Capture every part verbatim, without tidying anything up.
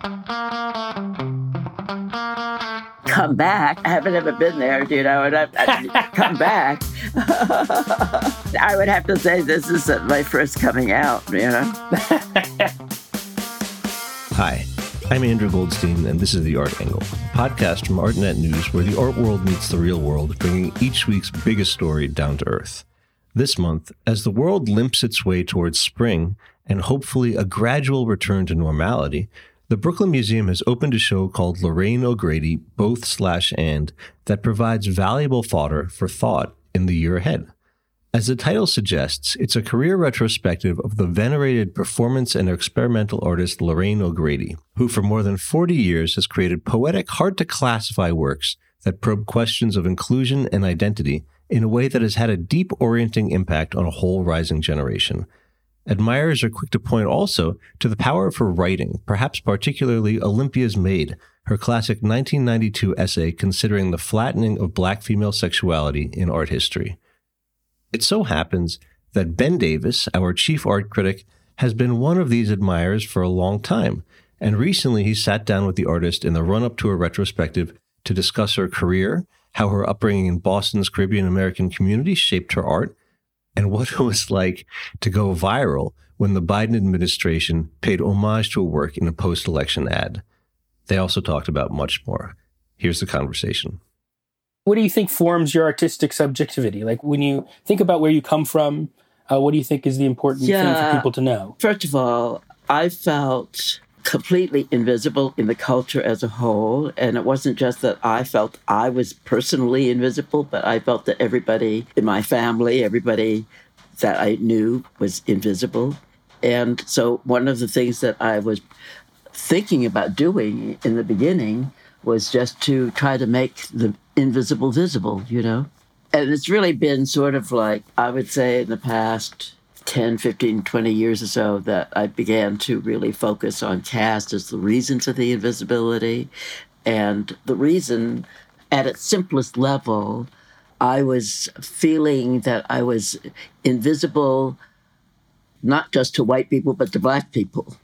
Come back. I haven't ever been there, you know, and I've, I've come back. I would have to say this is my first coming out, you know. Hi, I'm Andrew Goldstein, and this is The Art Angle, a podcast from ArtNet News where the art world meets the real world, bringing each week's biggest story down to earth. This month, as the world limps its way towards spring and hopefully a gradual return to normality, the Brooklyn Museum has opened a show called Lorraine O'Grady, Both/And, that provides valuable fodder for thought in the year ahead. As the title suggests, it's a career retrospective of the venerated performance and experimental artist Lorraine O'Grady, who for more than forty years has created poetic, hard-to-classify works that probe questions of inclusion and identity in a way that has had a deep orienting impact on a whole rising generation. Admirers are quick to point also to the power of her writing, perhaps particularly Olympia's Maid, her classic nineteen ninety-two essay considering the flattening of black female sexuality in art history. It so happens that Ben Davis, our chief art critic, has been one of these admirers for a long time, and recently he sat down with the artist in the run-up to her retrospective to discuss her career, how her upbringing in Boston's Caribbean-American community shaped her art, and what it was like to go viral when the Biden administration paid homage to a work in a post-election ad. They also talked about much more. Here's the conversation. What do you think forms your artistic subjectivity? Like, when you think about where you come from, uh, what do you think is the important yeah. thing for people to know? First of all, I felt completely invisible in the culture as a whole. And it wasn't just that I felt I was personally invisible, but I felt that everybody in my family, everybody that I knew was invisible. And so one of the things that I was thinking about doing in the beginning was just to try to make the invisible visible, you know? And it's really been sort of like, I would say in the past ten, fifteen, twenty years or so that I began to really focus on caste as the reason for the invisibility. And the reason, at its simplest level, I was feeling that I was invisible not just to white people, but to black people.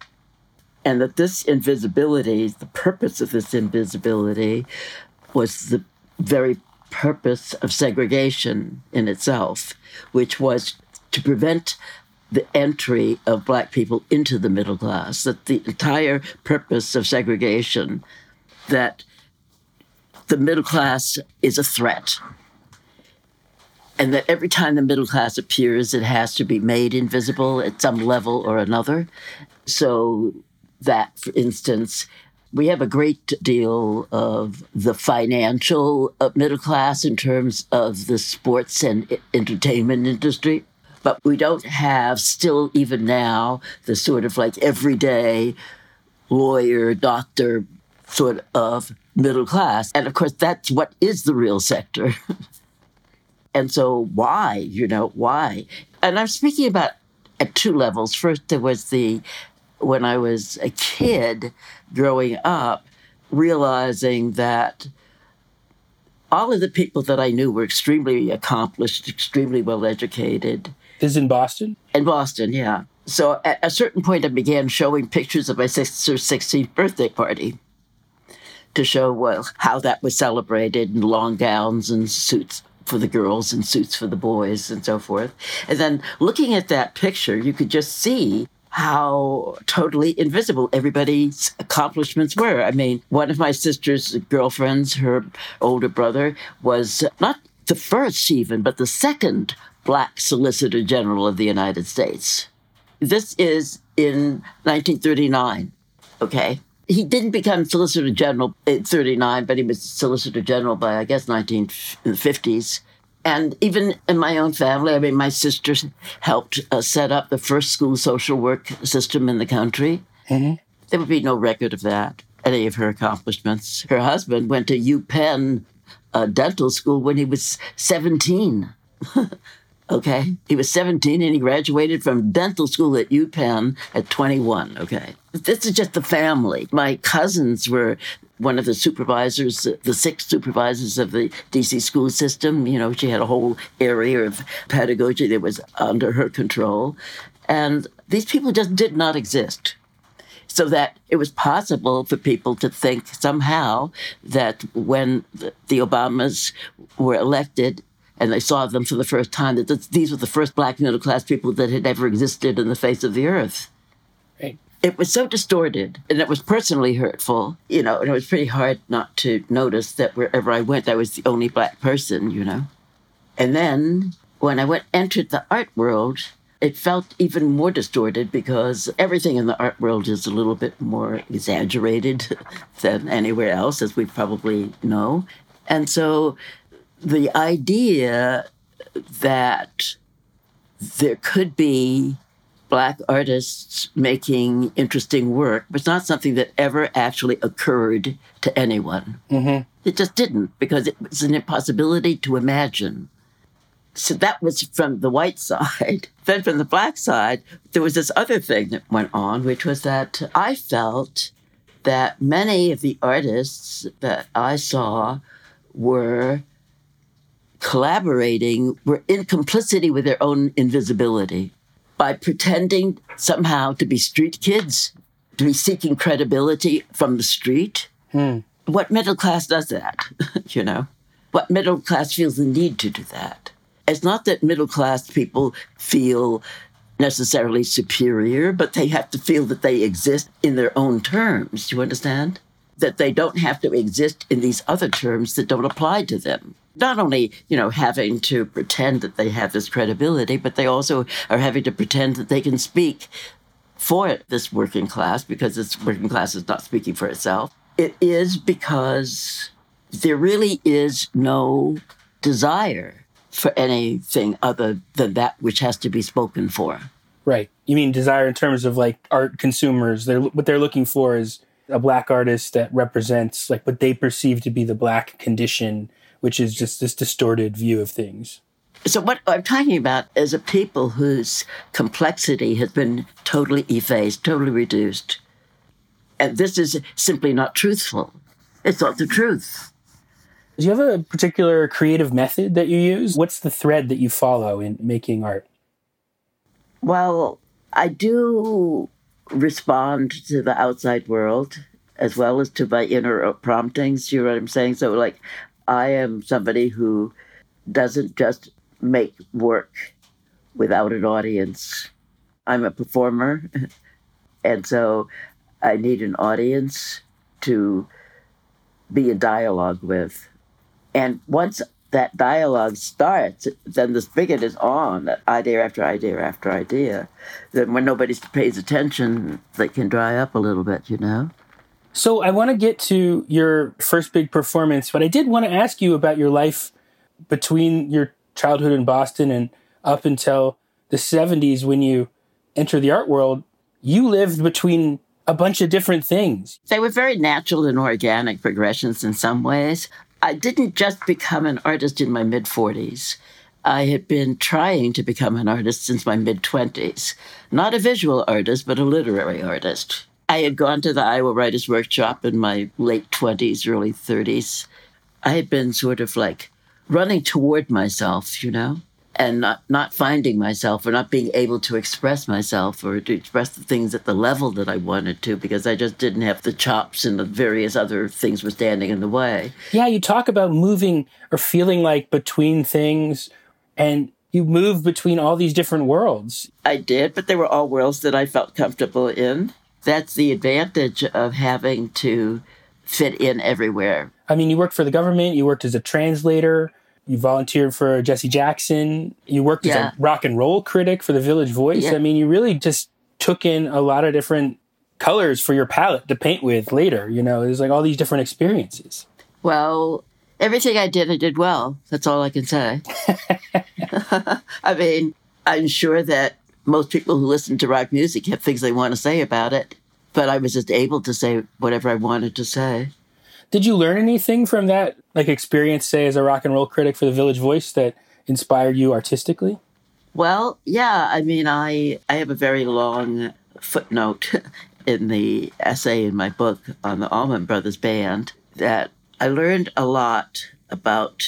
And that this invisibility, the purpose of this invisibility, was the very purpose of segregation in itself, which was to prevent the entry of black people into the middle class, that the entire purpose of segregation, that the middle class is a threat, and that every time the middle class appears, it has to be made invisible at some level or another. So that, for instance, we have a great deal of the financial middle class in terms of the sports and entertainment industry. But we don't have, still even now, the sort of like everyday lawyer, doctor sort of middle class. And of course, that's what is the real sector. And so why, you know, why? And I'm speaking about at two levels. First, there was the, when I was a kid growing up, realizing that all of the people that I knew were extremely accomplished, extremely well-educated. This is in Boston? In Boston, yeah. So at a certain point, I began showing pictures of my sister's sixteenth birthday party to show well, how that was celebrated, and long gowns and suits for the girls and suits for the boys and so forth. And then looking at that picture, you could just see how totally invisible everybody's accomplishments were. I mean, one of my sister's girlfriends, her older brother, was not the first even, but the second Black Solicitor General of the United States. This is in nineteen thirty-nine, okay? He didn't become Solicitor General in thirty-nine, but he was Solicitor General by, I guess, nineteen fifties. And even in my own family, I mean, my sister helped uh, set up the first school social work system in the country. Mm-hmm. There would be no record of that, any of her accomplishments. Her husband went to UPenn uh, dental school when he was seventeen. Okay. He was seventeen and he graduated from dental school at UPenn at twenty-one. Okay. This is just the family. My cousins were one of the supervisors, the six supervisors of the D C school system. You know, she had a whole area of pedagogy that was under her control. And these people just did not exist. so that it was possible for people to think somehow that when the, the Obamas were elected and they saw them for the first time, that this, these were the first black middle-class people that had ever existed in the face of the earth. Right. It was so distorted, and it was personally hurtful, you know, and it was pretty hard not to notice that wherever I went, I was the only black person, you know. And then when I went entered the art world, it felt even more distorted because everything in the art world is a little bit more exaggerated than anywhere else, as we probably know. And so the idea that there could be black artists making interesting work was not something that ever actually occurred to anyone. Mm-hmm. It just didn't, because it was an impossibility to imagine. So that was from the white side. Then from the black side, there was this other thing that went on, which was that I felt that many of the artists that I saw were collaborating, were in complicity with their own invisibility by pretending somehow to be street kids, to be seeking credibility from the street. Hmm. What middle class does that, you know? What middle class feels the need to do that? It's not that middle-class people feel necessarily superior, but they have to feel that they exist in their own terms. Do you understand? That they don't have to exist in these other terms that don't apply to them. Not only, you know, having to pretend that they have this credibility, but they also are having to pretend that they can speak for this working class, because this working class is not speaking for itself. It is because there really is no desire for anything other than that which has to be spoken for. Right. You mean desire in terms of like art consumers. They're, what they're looking for is a black artist that represents like what they perceive to be the black condition, which is just this distorted view of things. So what I'm talking about is a people whose complexity has been totally effaced, totally reduced. And this is simply not truthful. It's not the truth. Do you have a particular creative method that you use? What's the thread that you follow in making art? Well, I do respond to the outside world as well as to my inner promptings. You know what I'm saying? So, like, I am somebody who doesn't just make work without an audience. I'm a performer, and so I need an audience to be in dialogue with. And once that dialogue starts, then the spigot is on, idea after idea after idea. Then when nobody pays attention, they can dry up a little bit, you know? So I want to get to your first big performance, but I did want to ask you about your life between your childhood in Boston and up until the seventies when you enter the art world. You lived between a bunch of different things. They were very natural and organic progressions in some ways. I didn't just become an artist in my mid-forties. I had been trying to become an artist since my mid-twenties. Not a visual artist, but a literary artist. I had gone to the Iowa Writers' Workshop in my late twenties, early thirties. I had been sort of like running toward myself, you know, and not, not finding myself or not being able to express myself or to express the things at the level that I wanted to, because I just didn't have the chops and the various other things were standing in the way. Yeah, you talk about moving or feeling like between things, and you move between all these different worlds. I did, but they were all worlds that I felt comfortable in. That's the advantage of having to fit in everywhere. I mean, you worked for the government, you worked as a translator, you volunteered for Jesse Jackson. You worked yeah. as a rock and roll critic for the Village Voice. Yeah. I mean, you really just took in a lot of different colors for your palette to paint with later. You know, there's like all these different experiences. Well, everything I did, I did well. That's all I can say. I mean, I'm sure that most people who listen to rock music have things they want to say about it, but I was just able to say whatever I wanted to say. Did you learn anything from that, like, experience, say, as a rock and roll critic for the Village Voice that inspired you artistically? Well, yeah. I mean, I, I have a very long footnote in the essay in my book on the Allman Brothers Band that I learned a lot about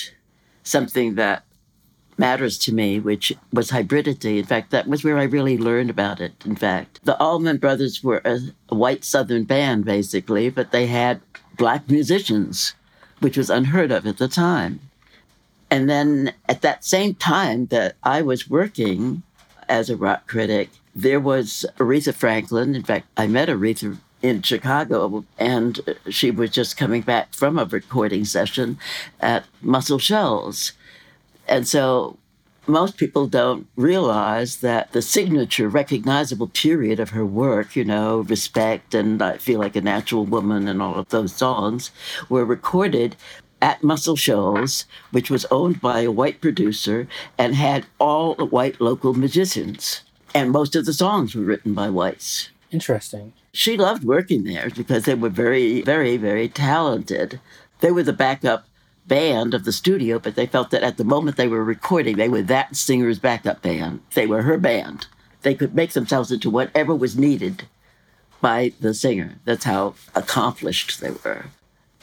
something that matters to me, which was hybridity. In fact, that was where I really learned about it, in fact. The Allman Brothers were a, a white Southern band, basically, but they had black musicians, which was unheard of at the time. And then at that same time that I was working as a rock critic, there was Aretha Franklin. In fact, I met Aretha in Chicago, and she was just coming back from a recording session at Muscle Shoals. And so most people don't realize that the signature recognizable period of her work, you know, Respect and I Feel Like a Natural Woman and all of those songs, were recorded at Muscle Shoals, which was owned by a white producer and had all white local musicians. And most of the songs were written by whites. Interesting. She loved working there because they were very, very, very talented. They were the backup band of the studio, but they felt that at the moment they were recording, they were that singer's backup band. They were her band. They could make themselves into whatever was needed by the singer. That's how accomplished they were.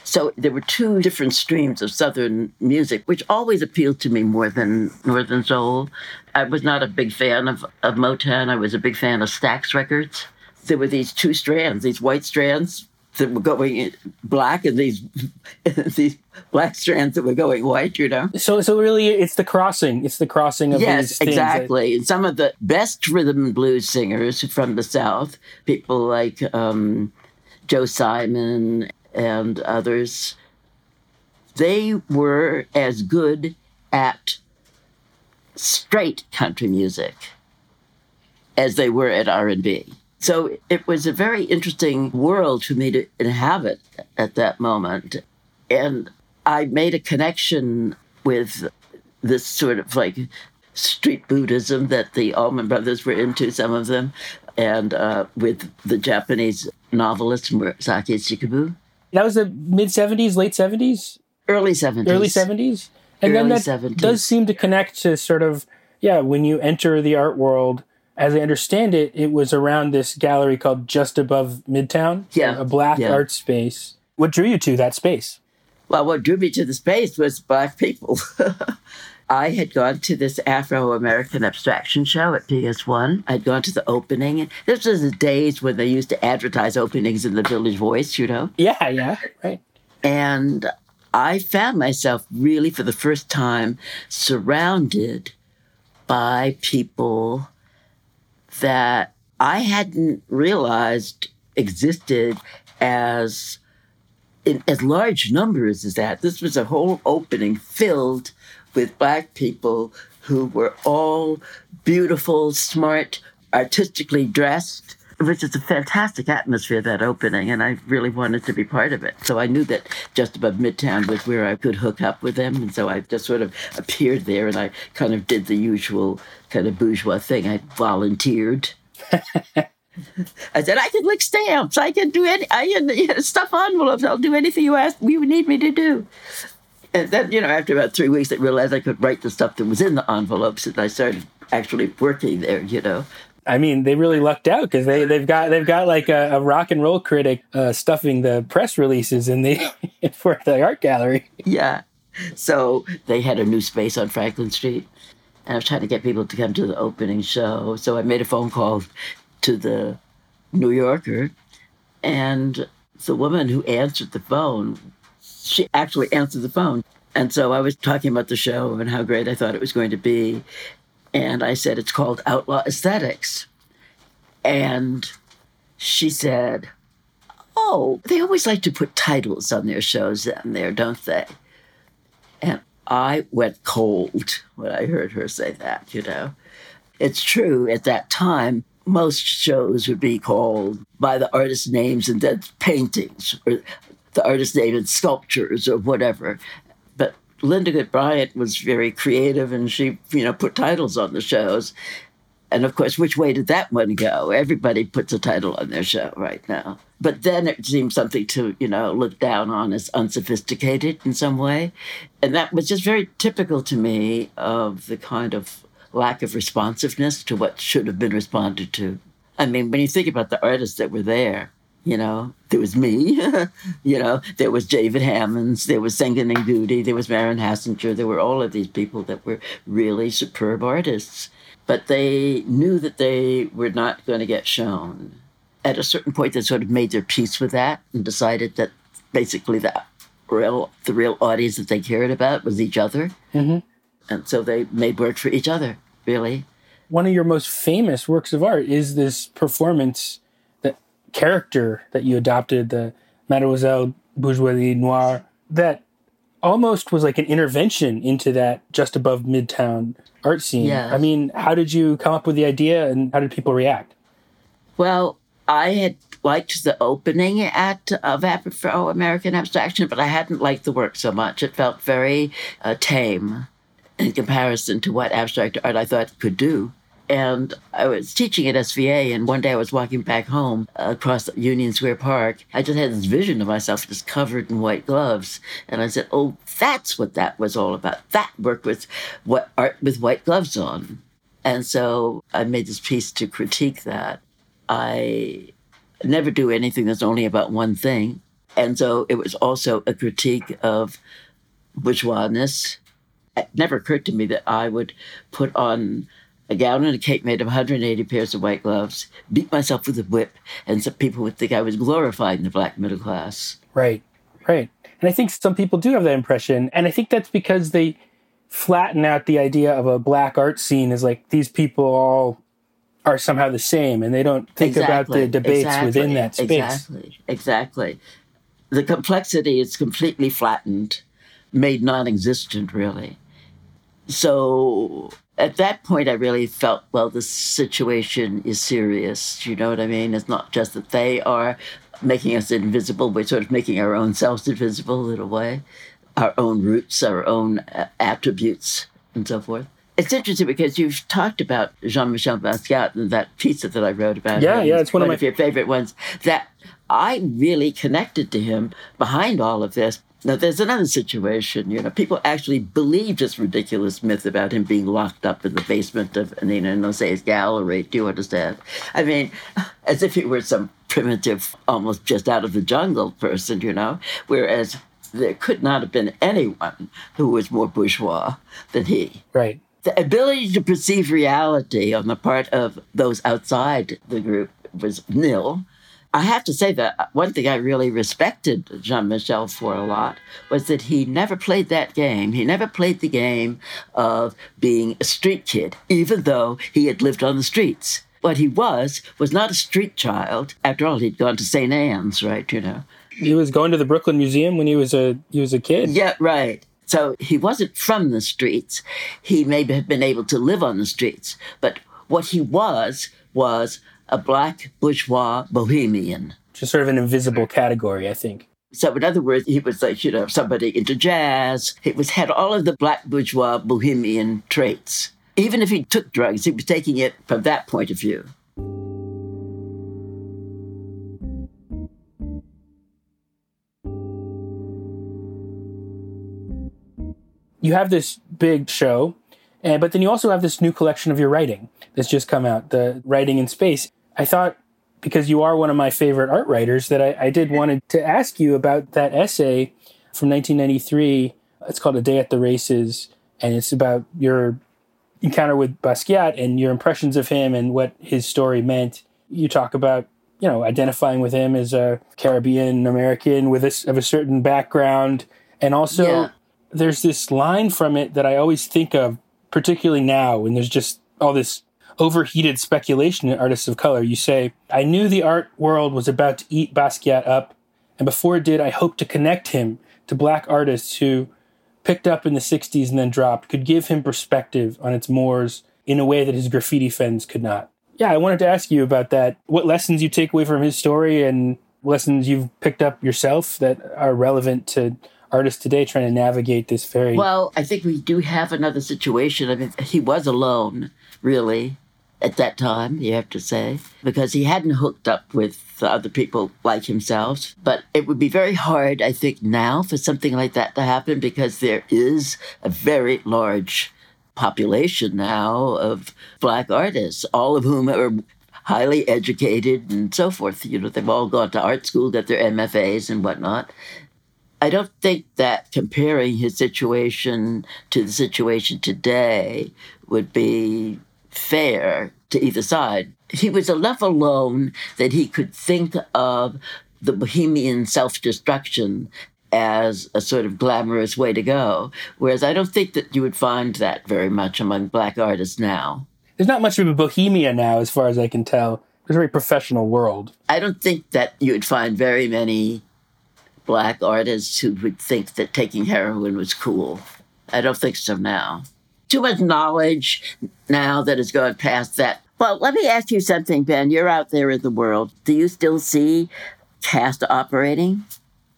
So there were two different streams of Southern music, which always appealed to me more than Northern soul. I was not a big fan of, of Motown. I was a big fan of Stax Records. There were these two strands, these white strands that were going black and these these black strands that were going white, you know? So so really, it's the crossing. It's the crossing of yes, these things. Yes, exactly. And some of the best rhythm and blues singers from the South, people like um, Joe Simon and others, they were as good at straight country music as they were at R and B. So it was a very interesting world for me to inhabit at that moment. And I made a connection with this sort of like street Buddhism that the Allman Brothers were into, some of them, and uh, with the Japanese novelist Murasaki Shikibu. That was the mid-seventies, late seventies? Early seventies. Early seventies? And Early then that seventies. Does seem to connect to sort of, yeah, when you enter the art world, as I understand it, it was around this gallery called Just Above Midtown, yeah, a black yeah. art space. What drew you to that space? Well, what drew me to the space was black people. I had gone to this Afro-American Abstraction show at P S one. I'd gone to the opening. This was the days when they used to advertise openings in the Village Voice, you know? Yeah, yeah, right. And I found myself really, for the first time, surrounded by people that I hadn't realized existed as in as large numbers as that. This was a whole opening filled with black people who were all beautiful, smart, artistically dressed. It was just a fantastic atmosphere, that opening, and I really wanted to be part of it. So I knew that Just Above Midtown was where I could hook up with them, and so I just sort of appeared there, and I kind of did the usual kind of bourgeois thing. I volunteered. I said, I can lick stamps. I can do any. I can you know, stuff envelopes. I'll do anything you ask. You need me to do. And then, you know, after about three weeks, I realized I could write the stuff that was in the envelopes, and I started actually working there, you know. I mean, they really lucked out because they, they've got they've got like a, a rock and roll critic uh, stuffing the press releases in the for the art gallery. Yeah. So they had a new space on Franklin Street, and I was trying to get people to come to the opening show. So I made a phone call to the New Yorker, and the woman who answered the phone, she actually answered the phone. And so I was talking about the show and how great I thought it was going to be. And I said, it's called Outlaw Aesthetics. And she said, oh, they always like to put titles on their shows down there, don't they? And I went cold when I heard her say that, you know. It's true, at that time, most shows would be called by the artist's names and then paintings, or the artist's name and sculptures or whatever. But Linda Good Bryant was very creative, and she, you know, put titles on the shows. And of course, which way did that one go? Everybody puts a title on their show right now. But then it seemed something to, you know, look down on as unsophisticated in some way. And that was just very typical to me of the kind of lack of responsiveness to what should have been responded to. I mean, when you think about the artists that were there, You know, there was me, you know, there was David Hammons, there was Senga Nengudi, there was Maren Hassinger. There were all of these people that were really superb artists. But they knew that they were not going to get shown. At a certain point, they sort of made their peace with that and decided that basically the real, the real audience that they cared about was each other. Mm-hmm. And so they made work for each other, really. One of your most famous works of art is this performance character that you adopted, the Mademoiselle Bourgeoisie Noire, that almost was like an intervention into that Just Above Midtown art scene. Yes. I mean, how did you come up with the idea and how did people react? Well, I had liked the opening at of Afro-American Abstraction, but I hadn't liked the work so much. It felt very uh, tame in comparison to what abstract art I thought could do. And I was teaching at S V A, and one day I was walking back home across Union Square Park. I just had this vision of myself just covered in white gloves. And I said, oh, that's what that was all about. That work was what art with white gloves on. And so I made this piece to critique that. I never do anything that's only about one thing. And so it was also a critique of bourgeoisness. It never occurred to me that I would put on a gown and a cape made of one hundred eighty pairs of white gloves, beat myself with a whip, and some people would think I was glorifying the black middle class. Right, right. And I think some people do have that impression. And I think that's because they flatten out the idea of a black art scene as like these people all are somehow the same, and they don't think exactly. about the debates exactly. within that space. Exactly, exactly. The complexity is completely flattened, made non-existent, really. So at that point, I really felt, well, the situation is serious. You know what I mean? It's not just that they are making us invisible. We're sort of making our own selves invisible in a way, our own roots, our own attributes, and so forth. It's interesting because you've talked about Jean-Michel Basquiat and that piece that I wrote about yeah, him. Yeah, it's one, one of, my... of your favorite ones. That I really connected to him behind all of this. Now, there's another situation, you know, people actually believe this ridiculous myth about him being locked up in the basement of Nina Noce's gallery. Do you understand? I mean, as if he were some primitive, almost just out of the jungle person, you know, whereas there could not have been anyone who was more bourgeois than he. Right. The ability to perceive reality on the part of those outside the group was nil. I have to say that one thing I really respected Jean-Michel for a lot was that he never played that game. He never played the game of being a street kid, even though he had lived on the streets. What he was was not a street child. After all, he'd gone to Saint Anne's, right, you know. He was going to the Brooklyn Museum when he was a he was a kid. Yeah, right. So he wasn't from the streets. He may have been able to live on the streets, but what he was was a black bourgeois bohemian. Just sort of an invisible category, I think. So in other words, he was like, you know, somebody into jazz. He was had all of the black bourgeois bohemian traits. Even if he took drugs, he was taking it from that point of view. You have this big show, and but then you also have this new collection of your writing that's just come out, the Writing in Space. I thought, because you are one of my favorite art writers, that I, I did wanted to ask you about that essay from nineteen ninety-three. It's called A Day at the Races, and it's about your encounter with Basquiat and your impressions of him and what his story meant. You talk about, you know, identifying with him as a Caribbean-American with a, of a certain background. And also, yeah. There's this line from it that I always think of, particularly now, when there's just all this overheated speculation in artists of color. You say, I knew the art world was about to eat Basquiat up, and before it did, I hoped to connect him to black artists who picked up in the sixties and then dropped, could give him perspective on its mores in a way that his graffiti fens could not. Yeah, I wanted to ask you about that. What lessons you take away from his story and lessons you've picked up yourself that are relevant to artists today trying to navigate this very... Well, I think we do have another situation. I mean, he was alone, really, at that time, you have to say, because he hadn't hooked up with other people like himself. But it would be very hard, I think, now for something like that to happen, because there is a very large population now of black artists, all of whom are highly educated and so forth. You know, they've all gone to art school, got their M F As and whatnot. I don't think that comparing his situation to the situation today would be fair to either side. He was enough alone that he could think of the bohemian self-destruction as a sort of glamorous way to go, whereas I don't think that you would find that very much among Black artists now. There's not much of a bohemia now, as far as I can tell. It's a very professional world. I don't think that you would find very many Black artists who would think that taking heroin was cool. I don't think so now. Too much knowledge now that has gone past that. Well, let me ask you something, Ben. You're out there in the world. Do you still see caste operating?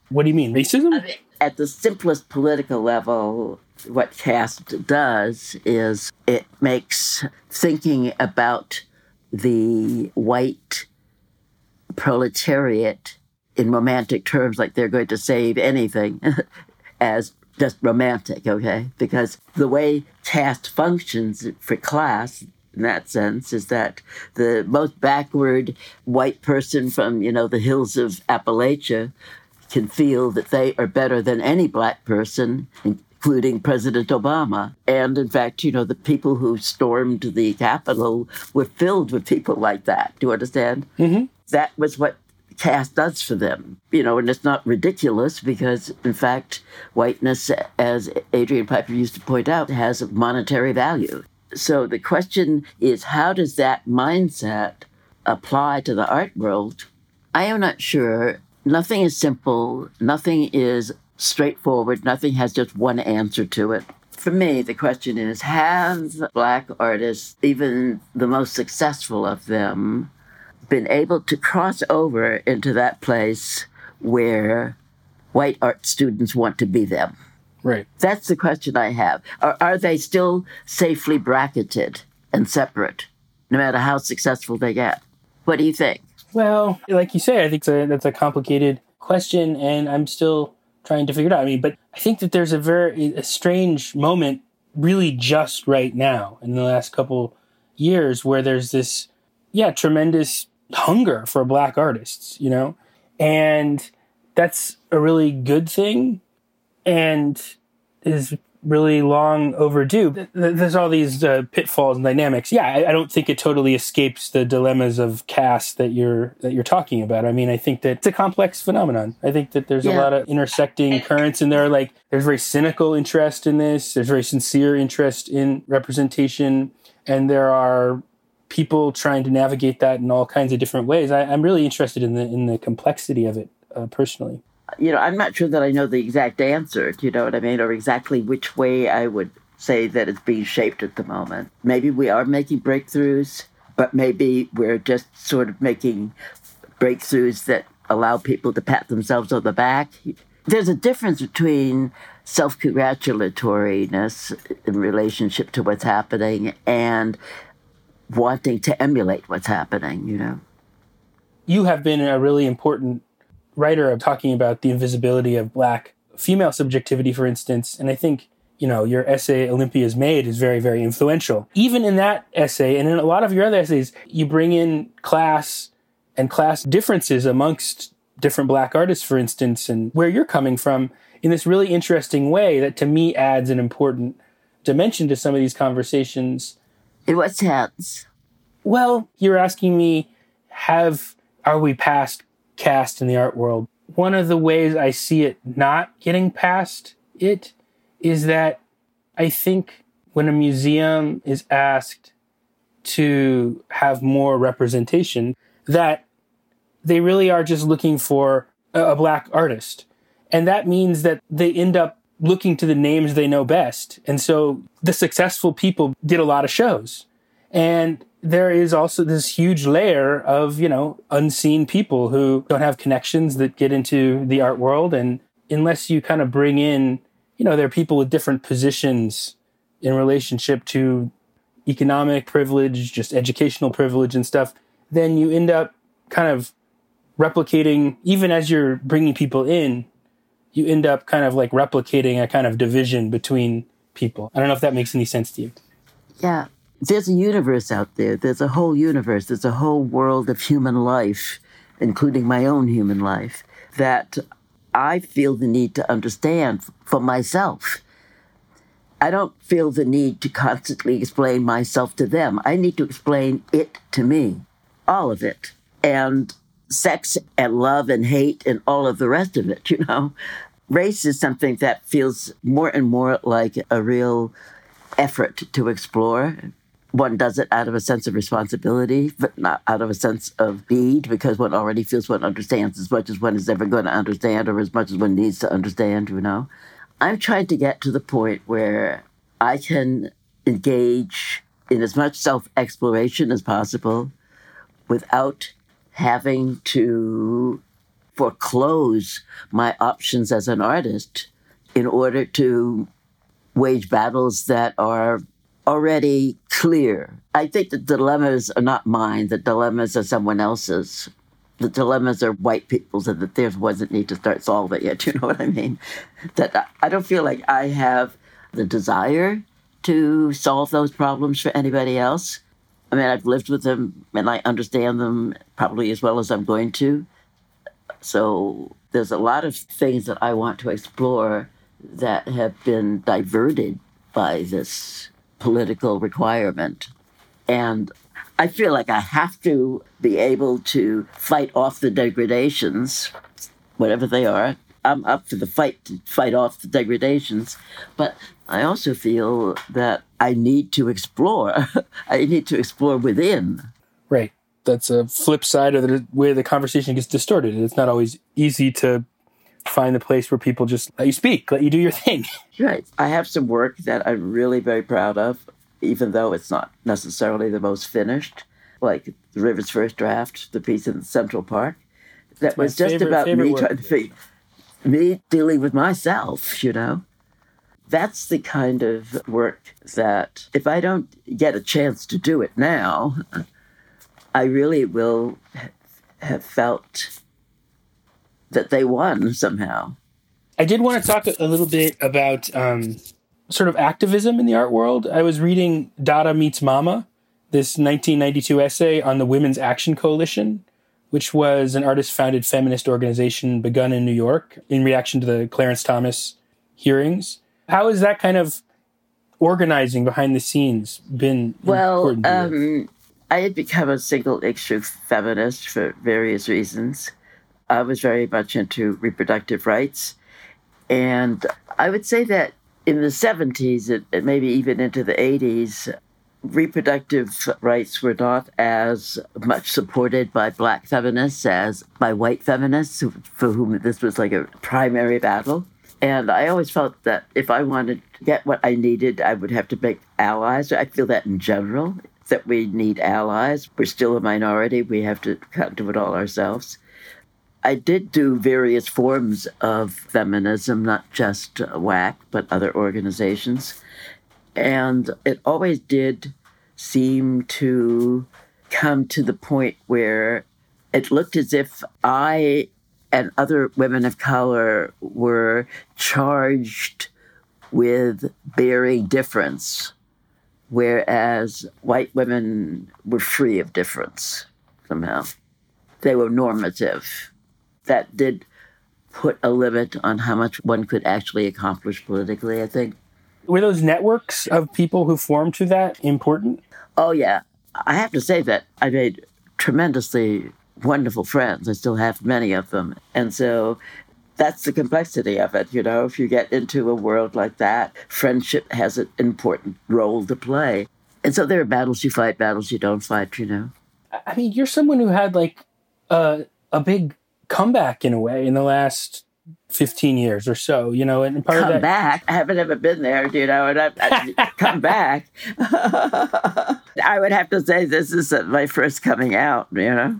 What do you mean, racism? I mean, at the simplest political level, what caste does is it makes thinking about the white proletariat in romantic terms, like they're going to save anything, as just romantic, okay? Because the way caste functions for class, in that sense, is that the most backward white person from, you know, the hills of Appalachia can feel that they are better than any Black person, including President Obama. And in fact, you know, the people who stormed the Capitol were filled with people like that. Do you understand? Mm-hmm. That was what caste does for them. You know, and it's not ridiculous because, in fact, whiteness, as Adrian Piper used to point out, has a monetary value. So the question is, how does that mindset apply to the art world? I am not sure. Nothing is simple. Nothing is straightforward. Nothing has just one answer to it. For me, the question is, have Black artists, even the most successful of them, been able to cross over into that place where white art students want to be them? Right. That's the question I have. Are, are they still safely bracketed and separate, no matter how successful they get? What do you think? Well, like you say, I think that's a, that's a complicated question, and I'm still trying to figure it out. I mean, but I think that there's a very a strange moment really just right now in the last couple years where there's this, yeah, tremendous hunger for Black artists, you know? And that's a really good thing and is really long overdue. There's all these uh, pitfalls and dynamics. Yeah, I, I don't think it totally escapes the dilemmas of caste that you're that you're talking about. I mean, I think that it's a complex phenomenon. I think that there's yeah. a lot of intersecting currents in there. Like, there's very cynical interest in this. There's very sincere interest in representation. And there are people trying to navigate that in all kinds of different ways. I, I'm really interested in the in the complexity of it, uh, personally. You know, I'm not sure that I know the exact answer, do you know what I mean, or exactly which way I would say that it's being shaped at the moment. Maybe we are making breakthroughs, but maybe we're just sort of making breakthroughs that allow people to pat themselves on the back. There's a difference between self-congratulatoriness in relationship to what's happening and wanting to emulate what's happening, you know. You have been a really important writer of talking about the invisibility of Black female subjectivity, for instance. And I think, you know, your essay, Olympia's Maid, is very, very influential. Even in that essay, and in a lot of your other essays, you bring in class and class differences amongst different Black artists, for instance, and where you're coming from in this really interesting way that, to me, adds an important dimension to some of these conversations. In what sense? Well, you're asking me, have, are we past caste in the art world? One of the ways I see it not getting past it is that I think when a museum is asked to have more representation, that they really are just looking for a, a Black artist. And that means that they end up looking to the names they know best. And so the successful people did a lot of shows. And there is also this huge layer of, you know, unseen people who don't have connections that get into the art world. And unless you kind of bring in, you know, there are people with different positions in relationship to economic privilege, just educational privilege and stuff, then you end up kind of replicating, even as you're bringing people in, you end up kind of like replicating a kind of division between people. I don't know if that makes any sense to you. Yeah. there's a universe out there. There's a whole universe. There's a whole world of human life, including my own human life, that I feel the need to understand for myself. I don't feel the need to constantly explain myself to them. I need to explain it to me, all of it, and sex and love and hate and all of the rest of it, you know. Race is something that feels more and more like a real effort to explore. One does it out of a sense of responsibility, but not out of a sense of need, because one already feels one understands as much as one is ever going to understand or as much as one needs to understand, you know. I'm trying to get to the point where I can engage in as much self-exploration as possible without having to foreclose my options as an artist in order to wage battles that are already clear. I think the dilemmas are not mine. The dilemmas are someone else's. The dilemmas are white people's, and that there wasn't need to start solving it. You know what I mean? That I don't feel like I have the desire to solve those problems for anybody else. I mean, I've lived with them, and I understand them probably as well as I'm going to. So there's a lot of things that I want to explore that have been diverted by this political requirement. And I feel like I have to be able to fight off the degradations, whatever they are. I'm up for the fight to fight off the degradations. But I also feel that I need to explore. I need to explore within. Right. That's a flip side of the way the conversation gets distorted. It's not always easy to find the place where people just let you speak, let you do your thing. Right. I have some work that I'm really very proud of, even though it's not necessarily the most finished, like The River's First Draft, the piece in Central Park, that was just favorite, about favorite me trying to figure, me dealing with myself, you know? That's the kind of work that, if I don't get a chance to do it now, I really will have felt that they won somehow. I did want to talk a little bit about... Um... sort of activism in the art world. I was reading Dada Meets Mama, this nineteen ninety-two essay on the Women's Action Coalition, which was an artist-founded feminist organization begun in New York in reaction to the Clarence Thomas hearings. How has that kind of organizing behind the scenes been well, important to um, you? I had become a single-issue feminist for various reasons. I was very much into reproductive rights. And I would say that in the seventies, and maybe even into the eighties, reproductive rights were not as much supported by Black feminists as by white feminists, for whom this was like a primary battle. And I always felt that if I wanted to get what I needed, I would have to make allies. I feel that in general, that we need allies. We're still a minority. We have to do it all ourselves. I did do various forms of feminism, not just W A C, but other organizations. And it always did seem to come to the point where it looked as if I and other women of color were charged with bearing difference, whereas white women were free of difference somehow. They were normative. That did put a limit on how much one could actually accomplish politically, I think. Were those networks of people who formed to that important? Oh, yeah. I have to say that I made tremendously wonderful friends. I still have many of them. And so that's the complexity of it, you know. If you get into a world like that, friendship has an important role to play. And so there are battles you fight, battles you don't fight, you know. I mean, you're someone who had, like, uh, a big... comeback in a way in the last fifteen years or so, you know, and part come of that. Back. I haven't ever been there, you know, and I've, I've come back. I would have to say this is my first coming out, you know.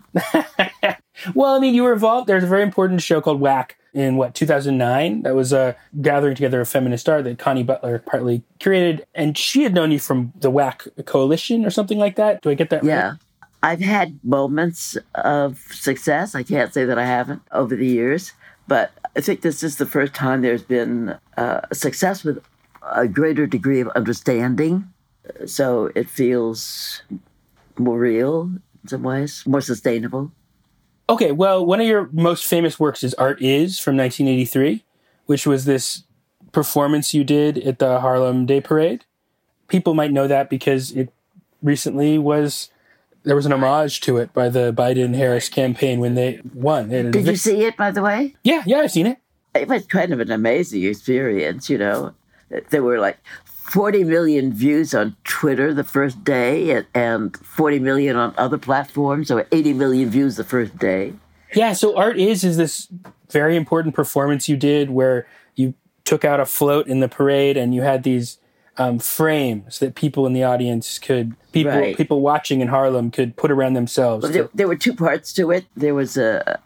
Well, I mean, you were involved. There's a very important show called W A C in, what, two thousand nine? That was a gathering together of feminist art that Connie Butler partly curated. And she had known you from the W A C Coalition or something like that. Do I get that yeah. right? Yeah. I've had moments of success. I can't say that I haven't over the years, but I think this is the first time there's been uh, success with a greater degree of understanding So it feels more real in some ways, more sustainable. Okay, well, one of your most famous works is Art Is from nineteen eighty-three, which was this performance you did at the Harlem Day Parade. People might know that because it recently was, there was an homage to it by the Biden-Harris campaign when they won. They did you see it, by the way? Yeah, yeah, I've seen it. It was kind of an amazing experience, you know. There were like forty million views on Twitter the first day and forty million on other platforms, or eighty million views the first day. Yeah, so Art Is is this very important performance you did where you took out a float in the parade and you had these um, frames that people in the audience could, people right. people watching in Harlem could put around themselves. Well, there, to- there were two parts to it. There was a... a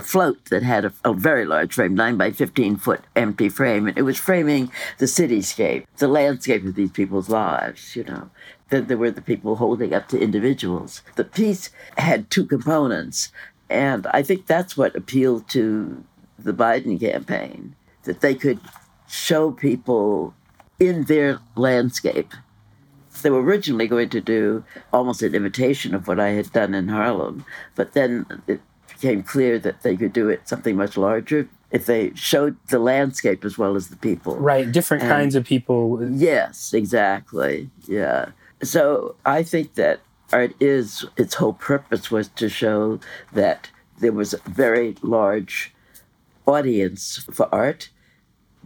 float that had a, a very large frame, nine by fifteen foot empty frame, and it was framing the cityscape, the landscape of these people's lives, you know. Then there were the people holding up to individuals. The piece had two components, and I think that's what appealed to the Biden campaign, that they could show people in their landscape. They were originally going to do almost an imitation of what I had done in Harlem, but then it became clear that they could do it something much larger if they showed the landscape as well as the people. Right, different and kinds of people. Yes, exactly, yeah. So I think that Art Is, its whole purpose was to show that there was a very large audience for art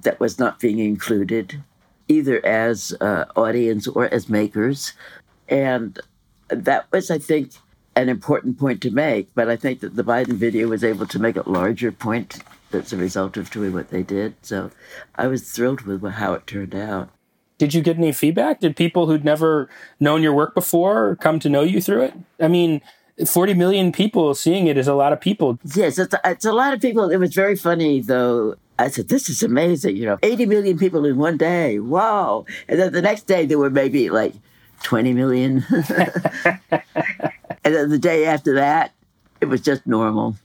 that was not being included, either as uh, audience or as makers. And that was, I think, an important point to make, but I think that the Biden video was able to make a larger point that's a result of doing what they did. So I was thrilled with how it turned out. Did you get any feedback? Did people who'd never known your work before come to know you through it? I mean, forty million people seeing it is a lot of people. Yes, it's a, it's a lot of people. It was very funny, though. I said, this is amazing, you know, eighty million people in one day. Wow. And then the next day there were maybe like twenty million. And then the day after that, it was just normal.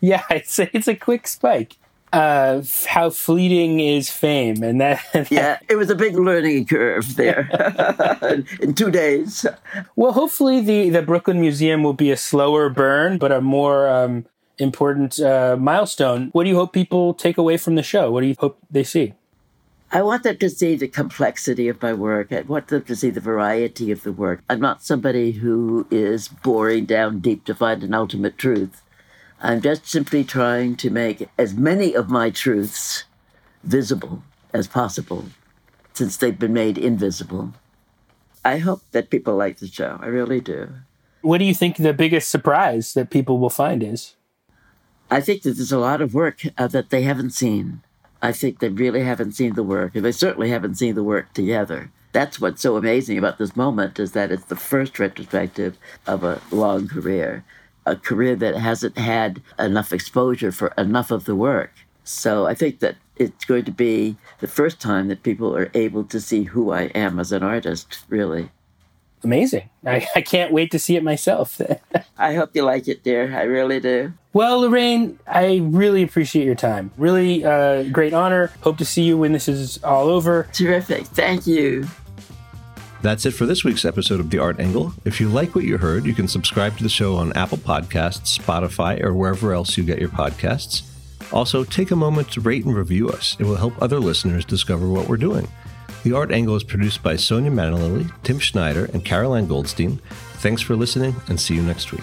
Yeah, it's a, it's a quick spike. Uh, how fleeting is fame? And that, that yeah, it was a big learning curve there in two days. Well, hopefully the, the Brooklyn Museum will be a slower burn, but a more um, important uh, milestone. What do you hope people take away from the show? What do you hope they see? I want them to see the complexity of my work. I want them to see the variety of the work. I'm not somebody who is boring down deep to find an ultimate truth. I'm just simply trying to make as many of my truths visible as possible, since they've been made invisible. I hope that people like the show. I really do. What do you think the biggest surprise that people will find is? I think that there's a lot of work uh, that they haven't seen. I think they really haven't seen the work, and they certainly haven't seen the work together. That's what's so amazing about this moment, is that it's the first retrospective of a long career, a career that hasn't had enough exposure for enough of the work. So I think that it's going to be the first time that people are able to see who I am as an artist, really. Amazing. I, I can't wait to see it myself. I hope you like it, dear. I really do. Well, Lorraine, I really appreciate your time. Really uh, great honor. Hope to see you when this is all over. Terrific. Thank you. That's it for this week's episode of The Art Angle. If you like what you heard, you can subscribe to the show on Apple Podcasts, Spotify, or wherever else you get your podcasts. Also, take a moment to rate and review us. It will help other listeners discover what we're doing. The Art Angle is produced by Sonia Manilili, Tim Schneider, and Caroline Goldstein. Thanks for listening, and see you next week.